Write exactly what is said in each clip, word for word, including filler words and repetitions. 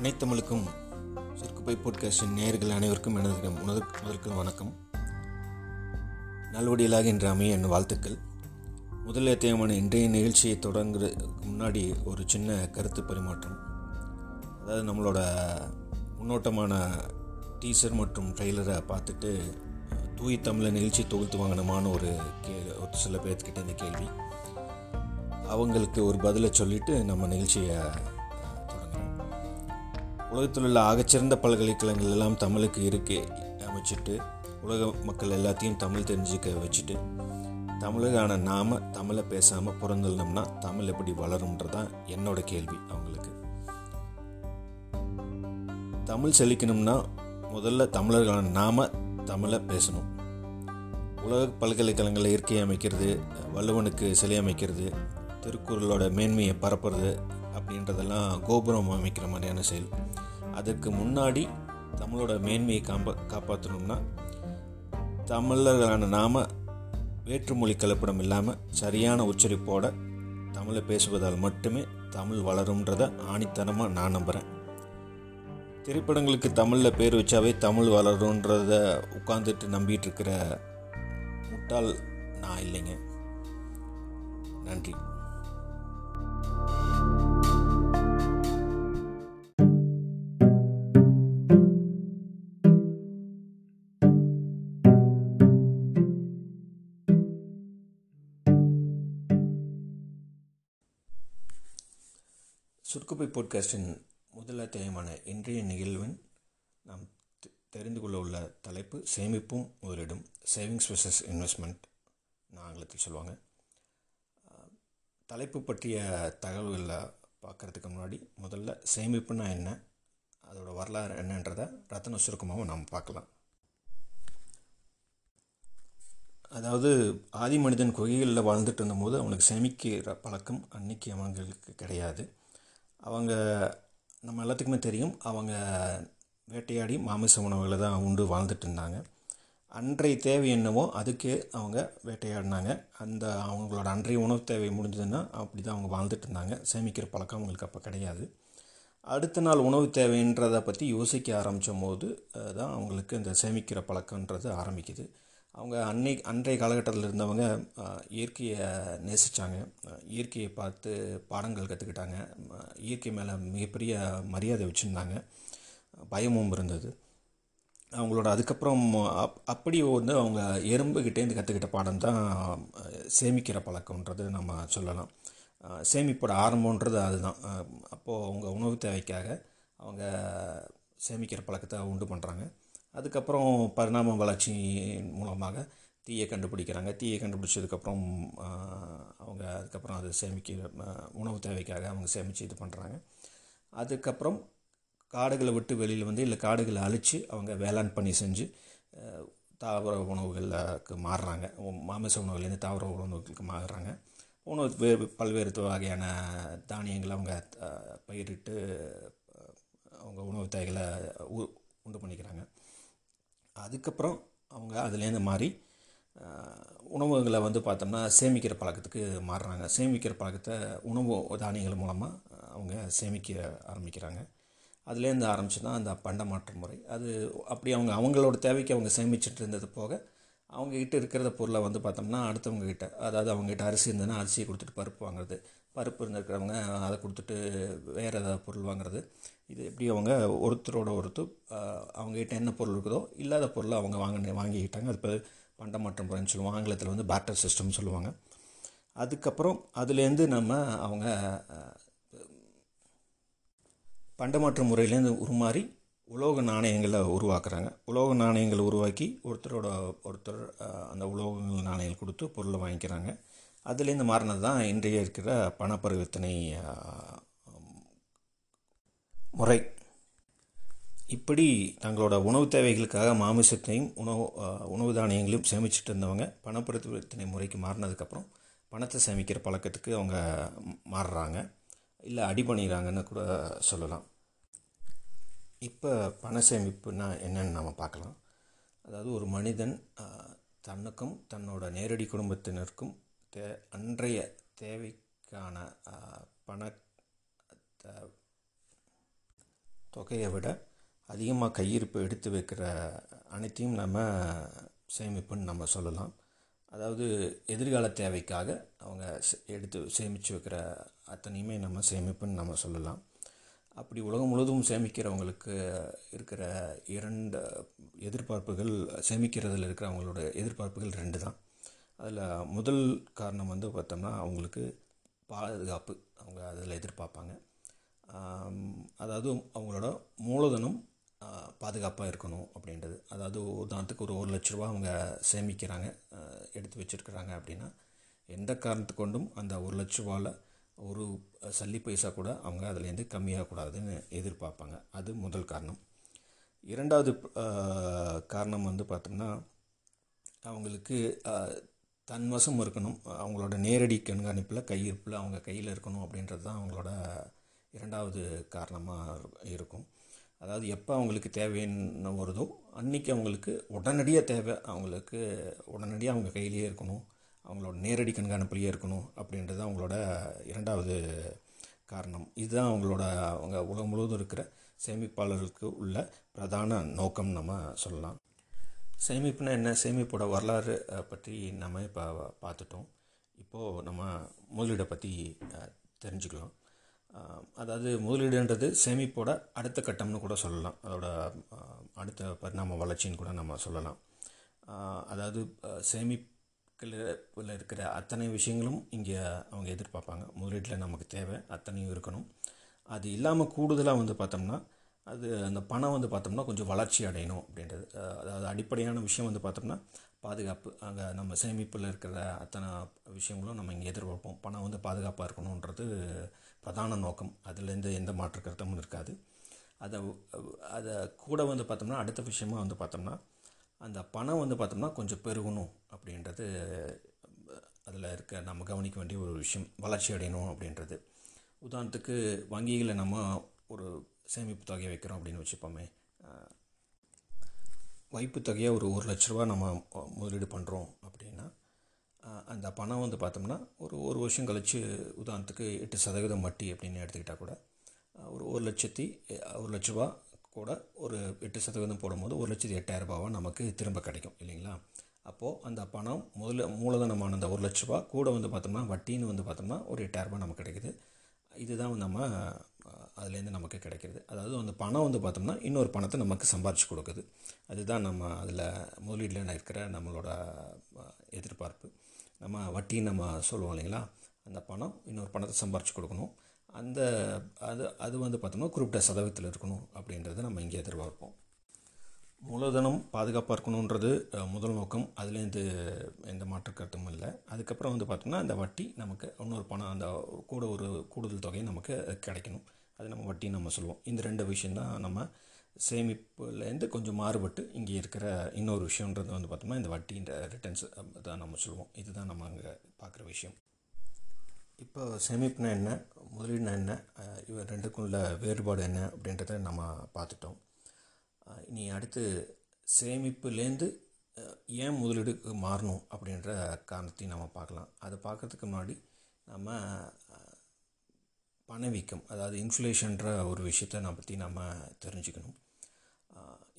அனைத்தமிழுக்கும் சிற்குப்பை போட்காஸ்டின் நேயர்கள் அனைவருக்கும் எனது முதல் முதற்கு வணக்கம். நல்வடியிலாக இன்று அமைய என் வாழ்த்துக்கள். முதல் தேவையான இன்றைய நிகழ்ச்சியை தொடங்குறதுக்கு முன்னாடி ஒரு சின்ன கருத்து பரிமாற்றம். அதாவது நம்மளோட முன்னோட்டமான டீசர் மற்றும் ட்ரெய்லரை பார்த்துட்டு தூய் தமிழை நிகழ்ச்சி தொகுத்து வாங்கினமான ஒரு கே ஒரு சில பேர்த்துக்கிட்ட இந்த கேள்வி, அவங்களுக்கு ஒரு பதிலை சொல்லிவிட்டு நம்ம நிகழ்ச்சியை தொடங்குறோம். உலகத்தில் உள்ள ஆகச்சிறந்த பல்கலைக்கழகங்கள் எல்லாம் தமிழுக்கு இருக்கே அமைச்சிட்டு உலக மக்கள் எல்லாத்தையும் தமிழ் தெரிஞ்சுக்க வச்சுட்டு தமிழரான நாம் தமிழை பேசாமல் பிறந்துள்ளோம்னா தமிழ் எப்படி வளரும்ன்றதான் என்னோட கேள்வி. அவங்களுக்கு தமிழ் செழிக்கணும்னா முதல்ல தமிழர்களான நாம் தமிழை பேசணும். உலக பல்கலைக்கழகங்களை இயற்கையை அமைக்கிறது, வள்ளுவனுக்கு சிலை அமைக்கிறது, திருக்குறளோட மேன்மையை பரப்புறது அப்படின்றதெல்லாம் கோபுரம் அமைக்கிற மாதிரியான செயல். அதற்கு முன்னாடி தமிழோட மேன்மையை காப்பா காப்பாற்றணும்னா தமிழர்களான நாம் வேற்றுமொழி கலப்படம் இல்லாமல் சரியான உச்சரிப்போட தமிழை பேசுவதால் மட்டுமே தமிழ் வளரும்ன்றதை ஆணித்தனமாக நான் நம்புகிறேன். திரைப்படங்களுக்கு தமிழில் பேர் வச்சாவே தமிழ் வளரும்ன்றத உட்காந்துட்டு நம்பிகிட்டு இருக்கிற முட்டாள் நான் இல்லைங்க. நன்றி. சுற்குப்பை போட்காஸ்டின் முதல் அத்தியாயமான இன்றைய நிகழ்வின் நாம் தெரிந்து கொள்ள உள்ள தலைப்பு சேமிப்பும் முதலீடும், சேவிங்ஸ் வெர்சஸ் இன்வெஸ்ட்மெண்ட் நான் ஆங்கிலத்தில் சொல்லுவாங்க. தலைப்பு பற்றிய தகவல்களை பார்க்குறதுக்கு முன்னாடி முதல்ல சேமிப்புன்னா என்ன, அதோடய வரலாறு என்னன்றதை ரத்தின சுருக்கமாகவும் நாம் பார்க்கலாம். அதாவது ஆதி மனிதன் குகைகளில் வாழ்ந்துட்டு இருந்தபோது அவனுக்கு சேமிக்கிற பழக்கம் அன்னைக்கு அவங்களுக்கு கிடையாது. அவங்க நம்ம எல்லாத்துக்குமே தெரியும், அவங்க வேட்டையாடி மாமிச உணவுகளை தான் உண்டு வாழ்ந்துட்டு இருந்தாங்க. அன்றைய தேவை என்னவோ அதுக்கு அவங்க வேட்டையாடினாங்க. அந்த அவங்களோட அன்றைய உணவு தேவை முடிஞ்சதுன்னா அப்படி தான் அவங்க வாழ்ந்துட்டு இருந்தாங்க. சேமிக்கிற பழக்கம் அவங்களுக்கு அப்போ கிடையாது. அடுத்த நாள் உணவு தேவைன்றதை பற்றி யோசிக்க ஆரம்பித்த போது தான் அவங்களுக்கு இந்த சேமிக்கிற பழக்கன்றது ஆரம்பிக்குது. அவங்க அன்னை அன்றைய காலகட்டத்தில் இருந்தவங்க இயற்கையை நேசித்தாங்க, இயற்கையை பார்த்து பாடங்கள் கற்றுக்கிட்டாங்க, இயற்கை மேலே மிகப்பெரிய மரியாதை வச்சுருந்தாங்க, பயமும் இருந்தது அவங்களோட. அதுக்கப்புறம் அப் அப்படி வந்து அவங்க எறும்புகிட்டேருந்து கற்றுக்கிட்ட பாடம் தான் சேமிக்கிற பழக்கன்றது நம்ம சொல்லலாம். சேமிப்போட ஆரம்பன்றது அதுதான். அப்போது அவங்க உணவு தேவைக்காக அவங்க சேமிக்கிற பழக்கத்தை உண்டு பண்ணுறாங்க. அதுக்கப்புறம் பரிணாம வளர்ச்சியின் மூலமாக தீயை கண்டுபிடிக்கிறாங்க. தீயை கண்டுபிடிச்சதுக்கப்புறம் அவங்க அதுக்கப்புறம் அதை சேமிக்கிற உணவு தேவைக்காக அவங்க சேமித்து இது பண்ணுறாங்க. அதுக்கப்புறம் காடுகளை விட்டு வெளியில் வந்து இல்லை காடுகளை அழித்து அவங்க வேளாண் பணி செஞ்சு தாவர உணவுகளுக்கு மாறுறாங்க. மாமிச உணவுலேருந்து தாவர உணவுகளுக்கு மாறுறாங்க. உணவு வே பல்வேறு வகையான தானியங்களை அவங்க பயிரிட்டு அவங்க உணவு தேவைகளை உ உண்டு பண்ணிக்கிறாங்க. அதுக்கப்புறம் அவங்க அதுலேருந்து மாறி உணவுகளை வந்து பார்த்தோம்னா சேமிக்கிற பழக்கத்துக்கு மாறுறாங்க. சேமிக்கிற பழக்கத்தை உணவு தானியங்கள் மூலமாக அவங்க சேமிக்க ஆரம்பிக்கிறாங்க. அதுலேருந்து ஆரம்பித்து தான் அந்த பண்டமாற்ற முறை. அது அப்படி அவங்க அவங்களோட தேவைக்கு அவங்க சேமிச்சுட்டு இருந்தது போக அவங்கக்கிட்ட இருக்கிறத பொருளை வந்து பார்த்தோம்னா அடுத்தவங்கக்கிட்ட, அதாவது அவங்ககிட்ட அரிசி இருந்ததுன்னா அரிசியை கொடுத்துட்டு பருப்பு வாங்குறது, பருப்பு இருந்திருக்கிறவங்க அதை கொடுத்துட்டு வேறு ஏதாவது பொருள் வாங்குறது. இது எப்படி அவங்க ஒருத்தரோட ஒருத்தர் அவங்ககிட்ட என்ன பொருள் இருக்குதோ இல்லாத பொருளை அவங்க வாங்க வாங்கிக்கிட்டாங்க. அது இப்போ பண்டமாற்றம் முறைன்னு சொல்லுவாங்க, ஆங்கிலத்தில் வந்து பார்ட்டர் சிஸ்டம்னு சொல்லுவாங்க. அதுக்கப்புறம் அதுலேருந்து நம்ம அவங்க பண்டமாற்ற முறையிலேருந்து உருமாறி உலோக நாணயங்களை உருவாக்குறாங்க. உலோக நாணயங்களை உருவாக்கி ஒருத்தரோட ஒருத்தர் அந்த உலோகங்கள் நாணயங்கள் கொடுத்து பொருளை வாங்கிக்கிறாங்க. அதுலேருந்து மாறினது தான் இன்றைய இருக்கிற பண பரிவர்த்தனை முறை. இப்படி தங்களோட உணவு தேவைகளுக்காக மாமிசத்தையும் உணவு உணவு தானியங்களையும் சேமிச்சுட்டு இருந்தவங்க பண பரிவர்த்தனை முறைக்கு மாறினதுக்கப்புறம் பணத்தை சேமிக்கிற பழக்கத்துக்கு அவங்க மாறுறாங்க, இல்லை அடி பண்ணிடுறாங்கன்னு கூட சொல்லலாம். இப்போ பண சேமிப்புனா என்னன்னு நம்ம பார்க்கலாம். அதாவது ஒரு மனிதன் தன்னுக்கும் தன்னோட நேரடி குடும்பத்தினருக்கும் தே அன்றைய தேவைக்கான பண தொகையை விட அதிகமாக கையிருப்பு எடுத்து வைக்கிற அனைத்தையும் நம்ம சேமிப்புன்னு நம்ம சொல்லலாம். அதாவது எதிர்கால தேவைக்காக அவங்க எடுத்து சேமித்து வைக்கிற அத்தனையுமே நம்ம சேமிப்புன்னு நம்ம சொல்லலாம். அப்படி உலகம் முழுவதும் சேமிக்கிறவங்களுக்கு இருக்கிற இரண்டு எதிர்பார்ப்புகள், சேமிக்கிறதில் இருக்கிற அவங்களோட எதிர்பார்ப்புகள் ரெண்டு தான். அதில் முதல் காரணம் வந்து பார்த்தோம்னா அவங்களுக்கு பாதுகாப்பு, அவங்க அதில் எதிர்பார்ப்பாங்க. அதாவது அவங்களோட மூலதனம் பாதுகாப்பாக இருக்கணும் அப்படின்றது. அதாவது உதாரணத்துக்கு ஒரு ஒரு லட்ச ரூபா அவங்க சேமிக்கிறாங்க, எடுத்து வச்சுருக்கிறாங்க அப்படின்னா எந்த காரணத்து கொண்டும் அந்த ஒரு லட்ச ரூபாவில் ஒரு சல்லி பைசா கூட அவங்க அதுலேருந்து கம்மியாகக்கூடாதுன்னு எதிர்பார்ப்பாங்க. அது முதல் காரணம். இரண்டாவது காரணம் வந்து பார்த்தோம்னா அவங்களுக்கு தன்வசம் இருக்கணும், அவங்களோட நேரடி கண்காணிப்பில் கையிருப்பில் அவங்க கையில் இருக்கணும் அப்படின்றது தான் அவங்களோட இரண்டாவது காரணமாக இருக்கும். அதாவது எப்போ அவங்களுக்கு தேவைன்னு வருதோ அன்றைக்கி அவங்களுக்கு உடனடியாக தேவை, அவங்களுக்கு உடனடியாக அவங்க கையிலேயே இருக்கணும், அவங்களோட நேரடி கண்காணிப்புலேயே இருக்கணும் அப்படின்றது அவங்களோட இரண்டாவது காரணம். இதுதான் அவங்களோட அவங்க உலகம் முழுவதும் இருக்கிற சேமிப்பாளர்களுக்கு உள்ள பிரதான நோக்கம் நம்ம சொல்லலாம். சேமிப்புனா என்ன, சேமிப்போட வரலாறு பற்றி நம்ம இப்போ பார்த்துட்டோம். இப்போது நம்ம முதலீடை பற்றி தெரிஞ்சுக்கலாம். அதாவது முதலீடுன்றது சேமிப்போட அடுத்த கட்டம்னு கூட சொல்லலாம், அதோட அடுத்த பரிணாம வளர்ச்சின்னு கூட நம்ம சொல்லலாம். அதாவது சேமிப்பில் இருக்கிற அத்தனை விஷயங்களும் இங்கே அவங்க எதிர்பார்ப்பாங்க. முதலீட்டில் நமக்கு தேவை அத்தனையும் இருக்கணும். அது இல்லாமல் கூடுதலாக வந்து பார்த்தோம்னா அது அந்த பணம் வந்து பார்த்தோம்னா கொஞ்சம் வளர்ச்சி அடையணும் அப்படின்றது. அதாவது அடிப்படையான விஷயம் வந்து பார்த்தோம்னா பாதுகாப்பு, அங்கே நம்ம சேமிப்பில் இருக்கிற அத்தனை விஷயங்களும் நம்ம இங்கே எதிர்பார்ப்போம். பணம் வந்து பாதுகாப்பாக இருக்கணுன்றது பிரதான நோக்கம், அதுலேருந்து எந்த மாற்று கருத்தமும் இருக்காது. அதை அதை கூட வந்து பார்த்தோம்னா அடுத்த விஷயமா வந்து பார்த்தோம்னா அந்த பணம் வந்து பார்த்தோம்னா கொஞ்சம் பெருகணும் அப்படின்றது அதில் இருக்க நம்ம கவனிக்க வேண்டிய ஒரு விஷயம், வளர்ச்சி அடையணும் அப்படின்றது. உதாரணத்துக்கு வங்கிகளை நம்ம ஒரு சேமிப்பு தொகையை வைக்கிறோம் அப்படின்னு வச்சுப்போமே, வைப்பு தொகையாக ஒரு ஒரு லட்ச ரூபா நம்ம முதலீடு பண்ணுறோம் அப்படின்னா அந்த பணம் வந்து பார்த்தோம்னா ஒரு ஒரு வருஷம் கழித்து உதாரணத்துக்கு எட்டு சதவீதம் வட்டி அப்படின்னு எடுத்துக்கிட்டால் கூட ஒரு ஒரு லட்சத்தி ஒரு லட்ச ரூபா கூட ஒரு எட்டு சதவீதம் போடும்போது ஒரு லட்சத்தி எட்டாயிரம் ரூபாவாக நமக்கு திரும்ப கிடைக்கும் இல்லைங்களா. அப்போது அந்த பணம் முதல்ல மூலதனமான அந்த ஒரு லட்ச ரூபா கூட வந்து பார்த்தோம்னா வட்டின்னு வந்து பார்த்தோம்னா ஒரு எட்டாயிரம் ரூபா நமக்கு கிடைக்குது. இதுதான் நம்ம அதுலேருந்து நமக்கு கிடைக்கிறது. அதாவது அந்த பணம் வந்து பார்த்தோம்னா இன்னொரு பணத்தை நமக்கு சம்பாரித்து கொடுக்குது. அதுதான் நம்ம அதில் முதலீடில் இருக்கிற நம்மளோட எதிர்பார்ப்பு. நம்ம வட்டி நம்ம சொல்லுவோம் இல்லைங்களா, அந்த பணம் இன்னொரு பணத்தை சம்பாரித்து கொடுக்கணும். அந்த அது அது வந்து பார்த்தோம்னா குறிப்பிட்ட சதவீதத்தில் இருக்கணும் அப்படின்றத நம்ம இங்கே எதிர்பார்ப்போம். மூலதனம் பாதுகாப்பாக இருக்கணுன்றது முதல் நோக்கம், அதுலேருந்து எந்த மாற்று கருத்தும் இல்லை. அதுக்கப்புறம் வந்து பார்த்தோம்னா அந்த வட்டி நமக்கு இன்னொரு பணம், அந்த கூட ஒரு கூடுதல் தொகையை நமக்கு கிடைக்கணும், அது நம்ம வட்டி நம்ம சொல்லுவோம். இந்த ரெண்டு விஷயந்தான் நம்ம சேமிப்புலேருந்து கொஞ்சம் மாறுபட்டு இங்கே இருக்கிற இன்னொரு விஷயன்றது வந்து பார்த்தோம்னா இந்த வட்டின்ற ரிட்டர்ன்ஸ் தான் நம்ம சொல்லுவோம். இதுதான் நம்ம அங்கே பார்க்குற விஷயம். இப்போ சேமிப்புனா என்ன, முதலீடுனா என்ன, இவ ரெண்டுக்கும் உள்ள வேறுபாடு என்ன அப்படின்றத நம்ம பார்த்துட்டோம். இனி அடுத்து சேமிப்புலேருந்து ஏன் முதலீடுக்கு மாறணும் அப்படின்ற காரணத்தையும் நம்ம பார்க்கலாம். அதை பார்க்குறதுக்கு முன்னாடி நம்ம பணவீக்கம், அதாவது இன்ஃப்ளேஷன்ற ஒரு விஷயத்தை நம்ம பற்றி நம்ம தெரிஞ்சுக்கணும்.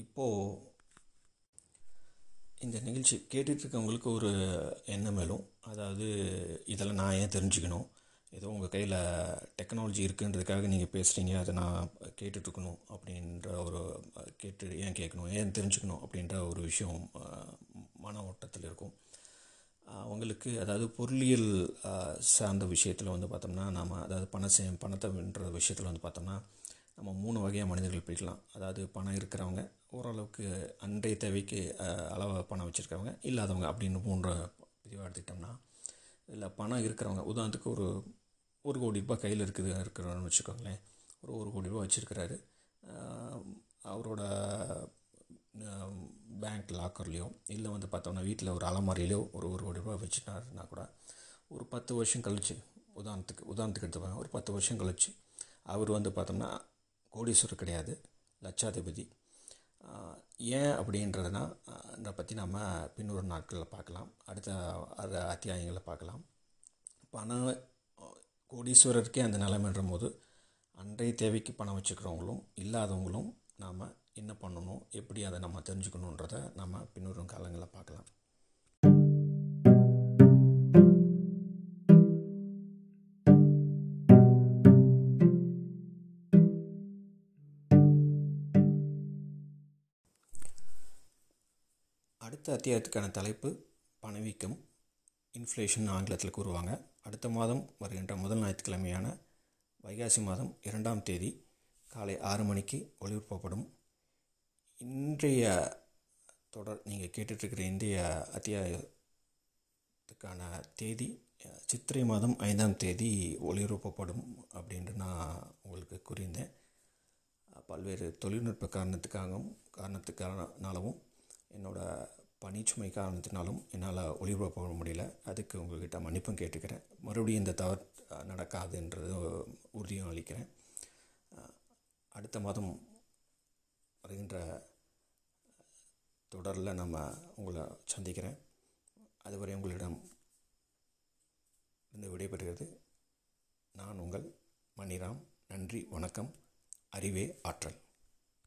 இப்போது இந்த நிகழ்ச்சி கேட்டுட்ருக்கவங்களுக்கு ஒரு எண்ணம் மேலும், அதாவது இதெல்லாம் நான் ஏன் தெரிஞ்சுக்கணும், ஏதோ உங்கள் கையில் டெக்னாலஜி இருக்குன்றதுக்காக நீங்கள் பேசுகிறீங்க, அதை நான் கேட்டுட்ருக்கணும் அப்படின்ற ஒரு கேட்டு ஏன் கேட்கணும், ஏன் தெரிஞ்சுக்கணும் அப்படின்ற ஒரு விஷயம் மன ஓட்டத்தில் இருக்கும் அவங்களுக்கு. அதாவது பொருளியல் சார்ந்த விஷயத்தில் வந்து பார்த்தோம்னா நாம், அதாவது பண சே பணத்தைன்ற விஷயத்தில் வந்து பார்த்தோம்னா நம்ம மூணு வகையாக மனிதர்கள் பிரிக்கலாம். அதாவது பணம் இருக்கிறவங்க, ஓரளவுக்கு அன்றைய தேவைக்கு அளவாக பணம் வச்சுருக்கவங்க, இல்லாதவங்க அப்படின்னு மூன்று பிரிவாக எடுத்துக்கிட்டோம்னா, இல்லை பணம் இருக்கிறவங்க உதாரணத்துக்கு ஒரு ஒரு கோடி ரூபாய் கையில் இருக்குது இருக்கிறோன்னு வச்சுக்கோங்களேன், ஒரு ஒரு கோடி ரூபா வச்சுருக்கிறாரு, அவரோட பேங்க் லாக்கர்லேயோ இல்லை வந்து பார்த்தோம்னா வீட்டில் ஒரு அலமாரியிலையோ ஒரு ஒரு கோடி ரூபா வச்சுட்டாருன்னா கூட ஒரு பத்து வருஷம் கழித்து உதாரணத்துக்கு உதாரணத்துக்கு எடுத்துப்பாங்க ஒரு பத்து வருஷம் கழித்து அவர் வந்து பார்த்தோம்னா கோடீஸ்வரர் கிடையாது, லட்சாதிபதி. ஏன் அப்படின்றதுனா அதை பற்றி நம்ம பின்னொரு நாட்களில் பார்க்கலாம், அடுத்த அது அத்தியாயங்களில் பார்க்கலாம். பணம் கோடீஸ்வரருக்கே அந்த நிலைமைன்ற போது அன்றைய தேவைக்கு பணம் வச்சுக்கிறவங்களும் இல்லாதவங்களும் நாம் என்ன பண்ணணும், எப்படி அதை நம்ம தெரிஞ்சுக்கணுன்றதை நம்ம பின்வரும் காலங்களில் பார்க்கலாம். அடுத்த அத்தியாயத்துக்கான தலைப்பு பணவீக்கம், இன்ஃப்ளேஷன் ஆங்கிலத்தில் கூறுவாங்க. அடுத்த மாதம் வருகின்ற முதல் ஞாயிற்றுக்கிழமையான வைகாசி மாதம் இரண்டாம் தேதி காலை ஆறு மணிக்கு ஒளிபரப்பப்படும். இன்றைய தொடர் நீங்கள் கேட்டுட்ருக்கிற இந்திய அத்தியாயத்துக்கான தேதி சித்திரை மாதம் ஐந்தாம் தேதி ஒளிபரப்பப்படும் அப்படின்ட்டு நான் உங்களுக்கு கூறியிருந்தேன். பல்வேறு தொழில்நுட்ப காரணத்துக்காகவும் காரணத்துக்கானாலவும் என்னோடய பணிச்சுமை காரணத்தினாலும் என்னால் ஒளிபரப்ப முடியல. அதுக்கு உங்கள்கிட்ட மன்னிப்பும் கேட்டுக்கிறேன். மறுபடியும் இந்த தவறு நடக்காதுன்றது உறுதியும் அளிக்கிறேன். அடுத்த மாதம் வருகின்ற தொடரில் நம்ம உங்களை சந்திக்கிறேன். அதுவரை உங்களிடம் இருந்து விடைபெறுகிறது நான் உங்கள் மணிராம். நன்றி, வணக்கம். அறிவே ஆற்றல்.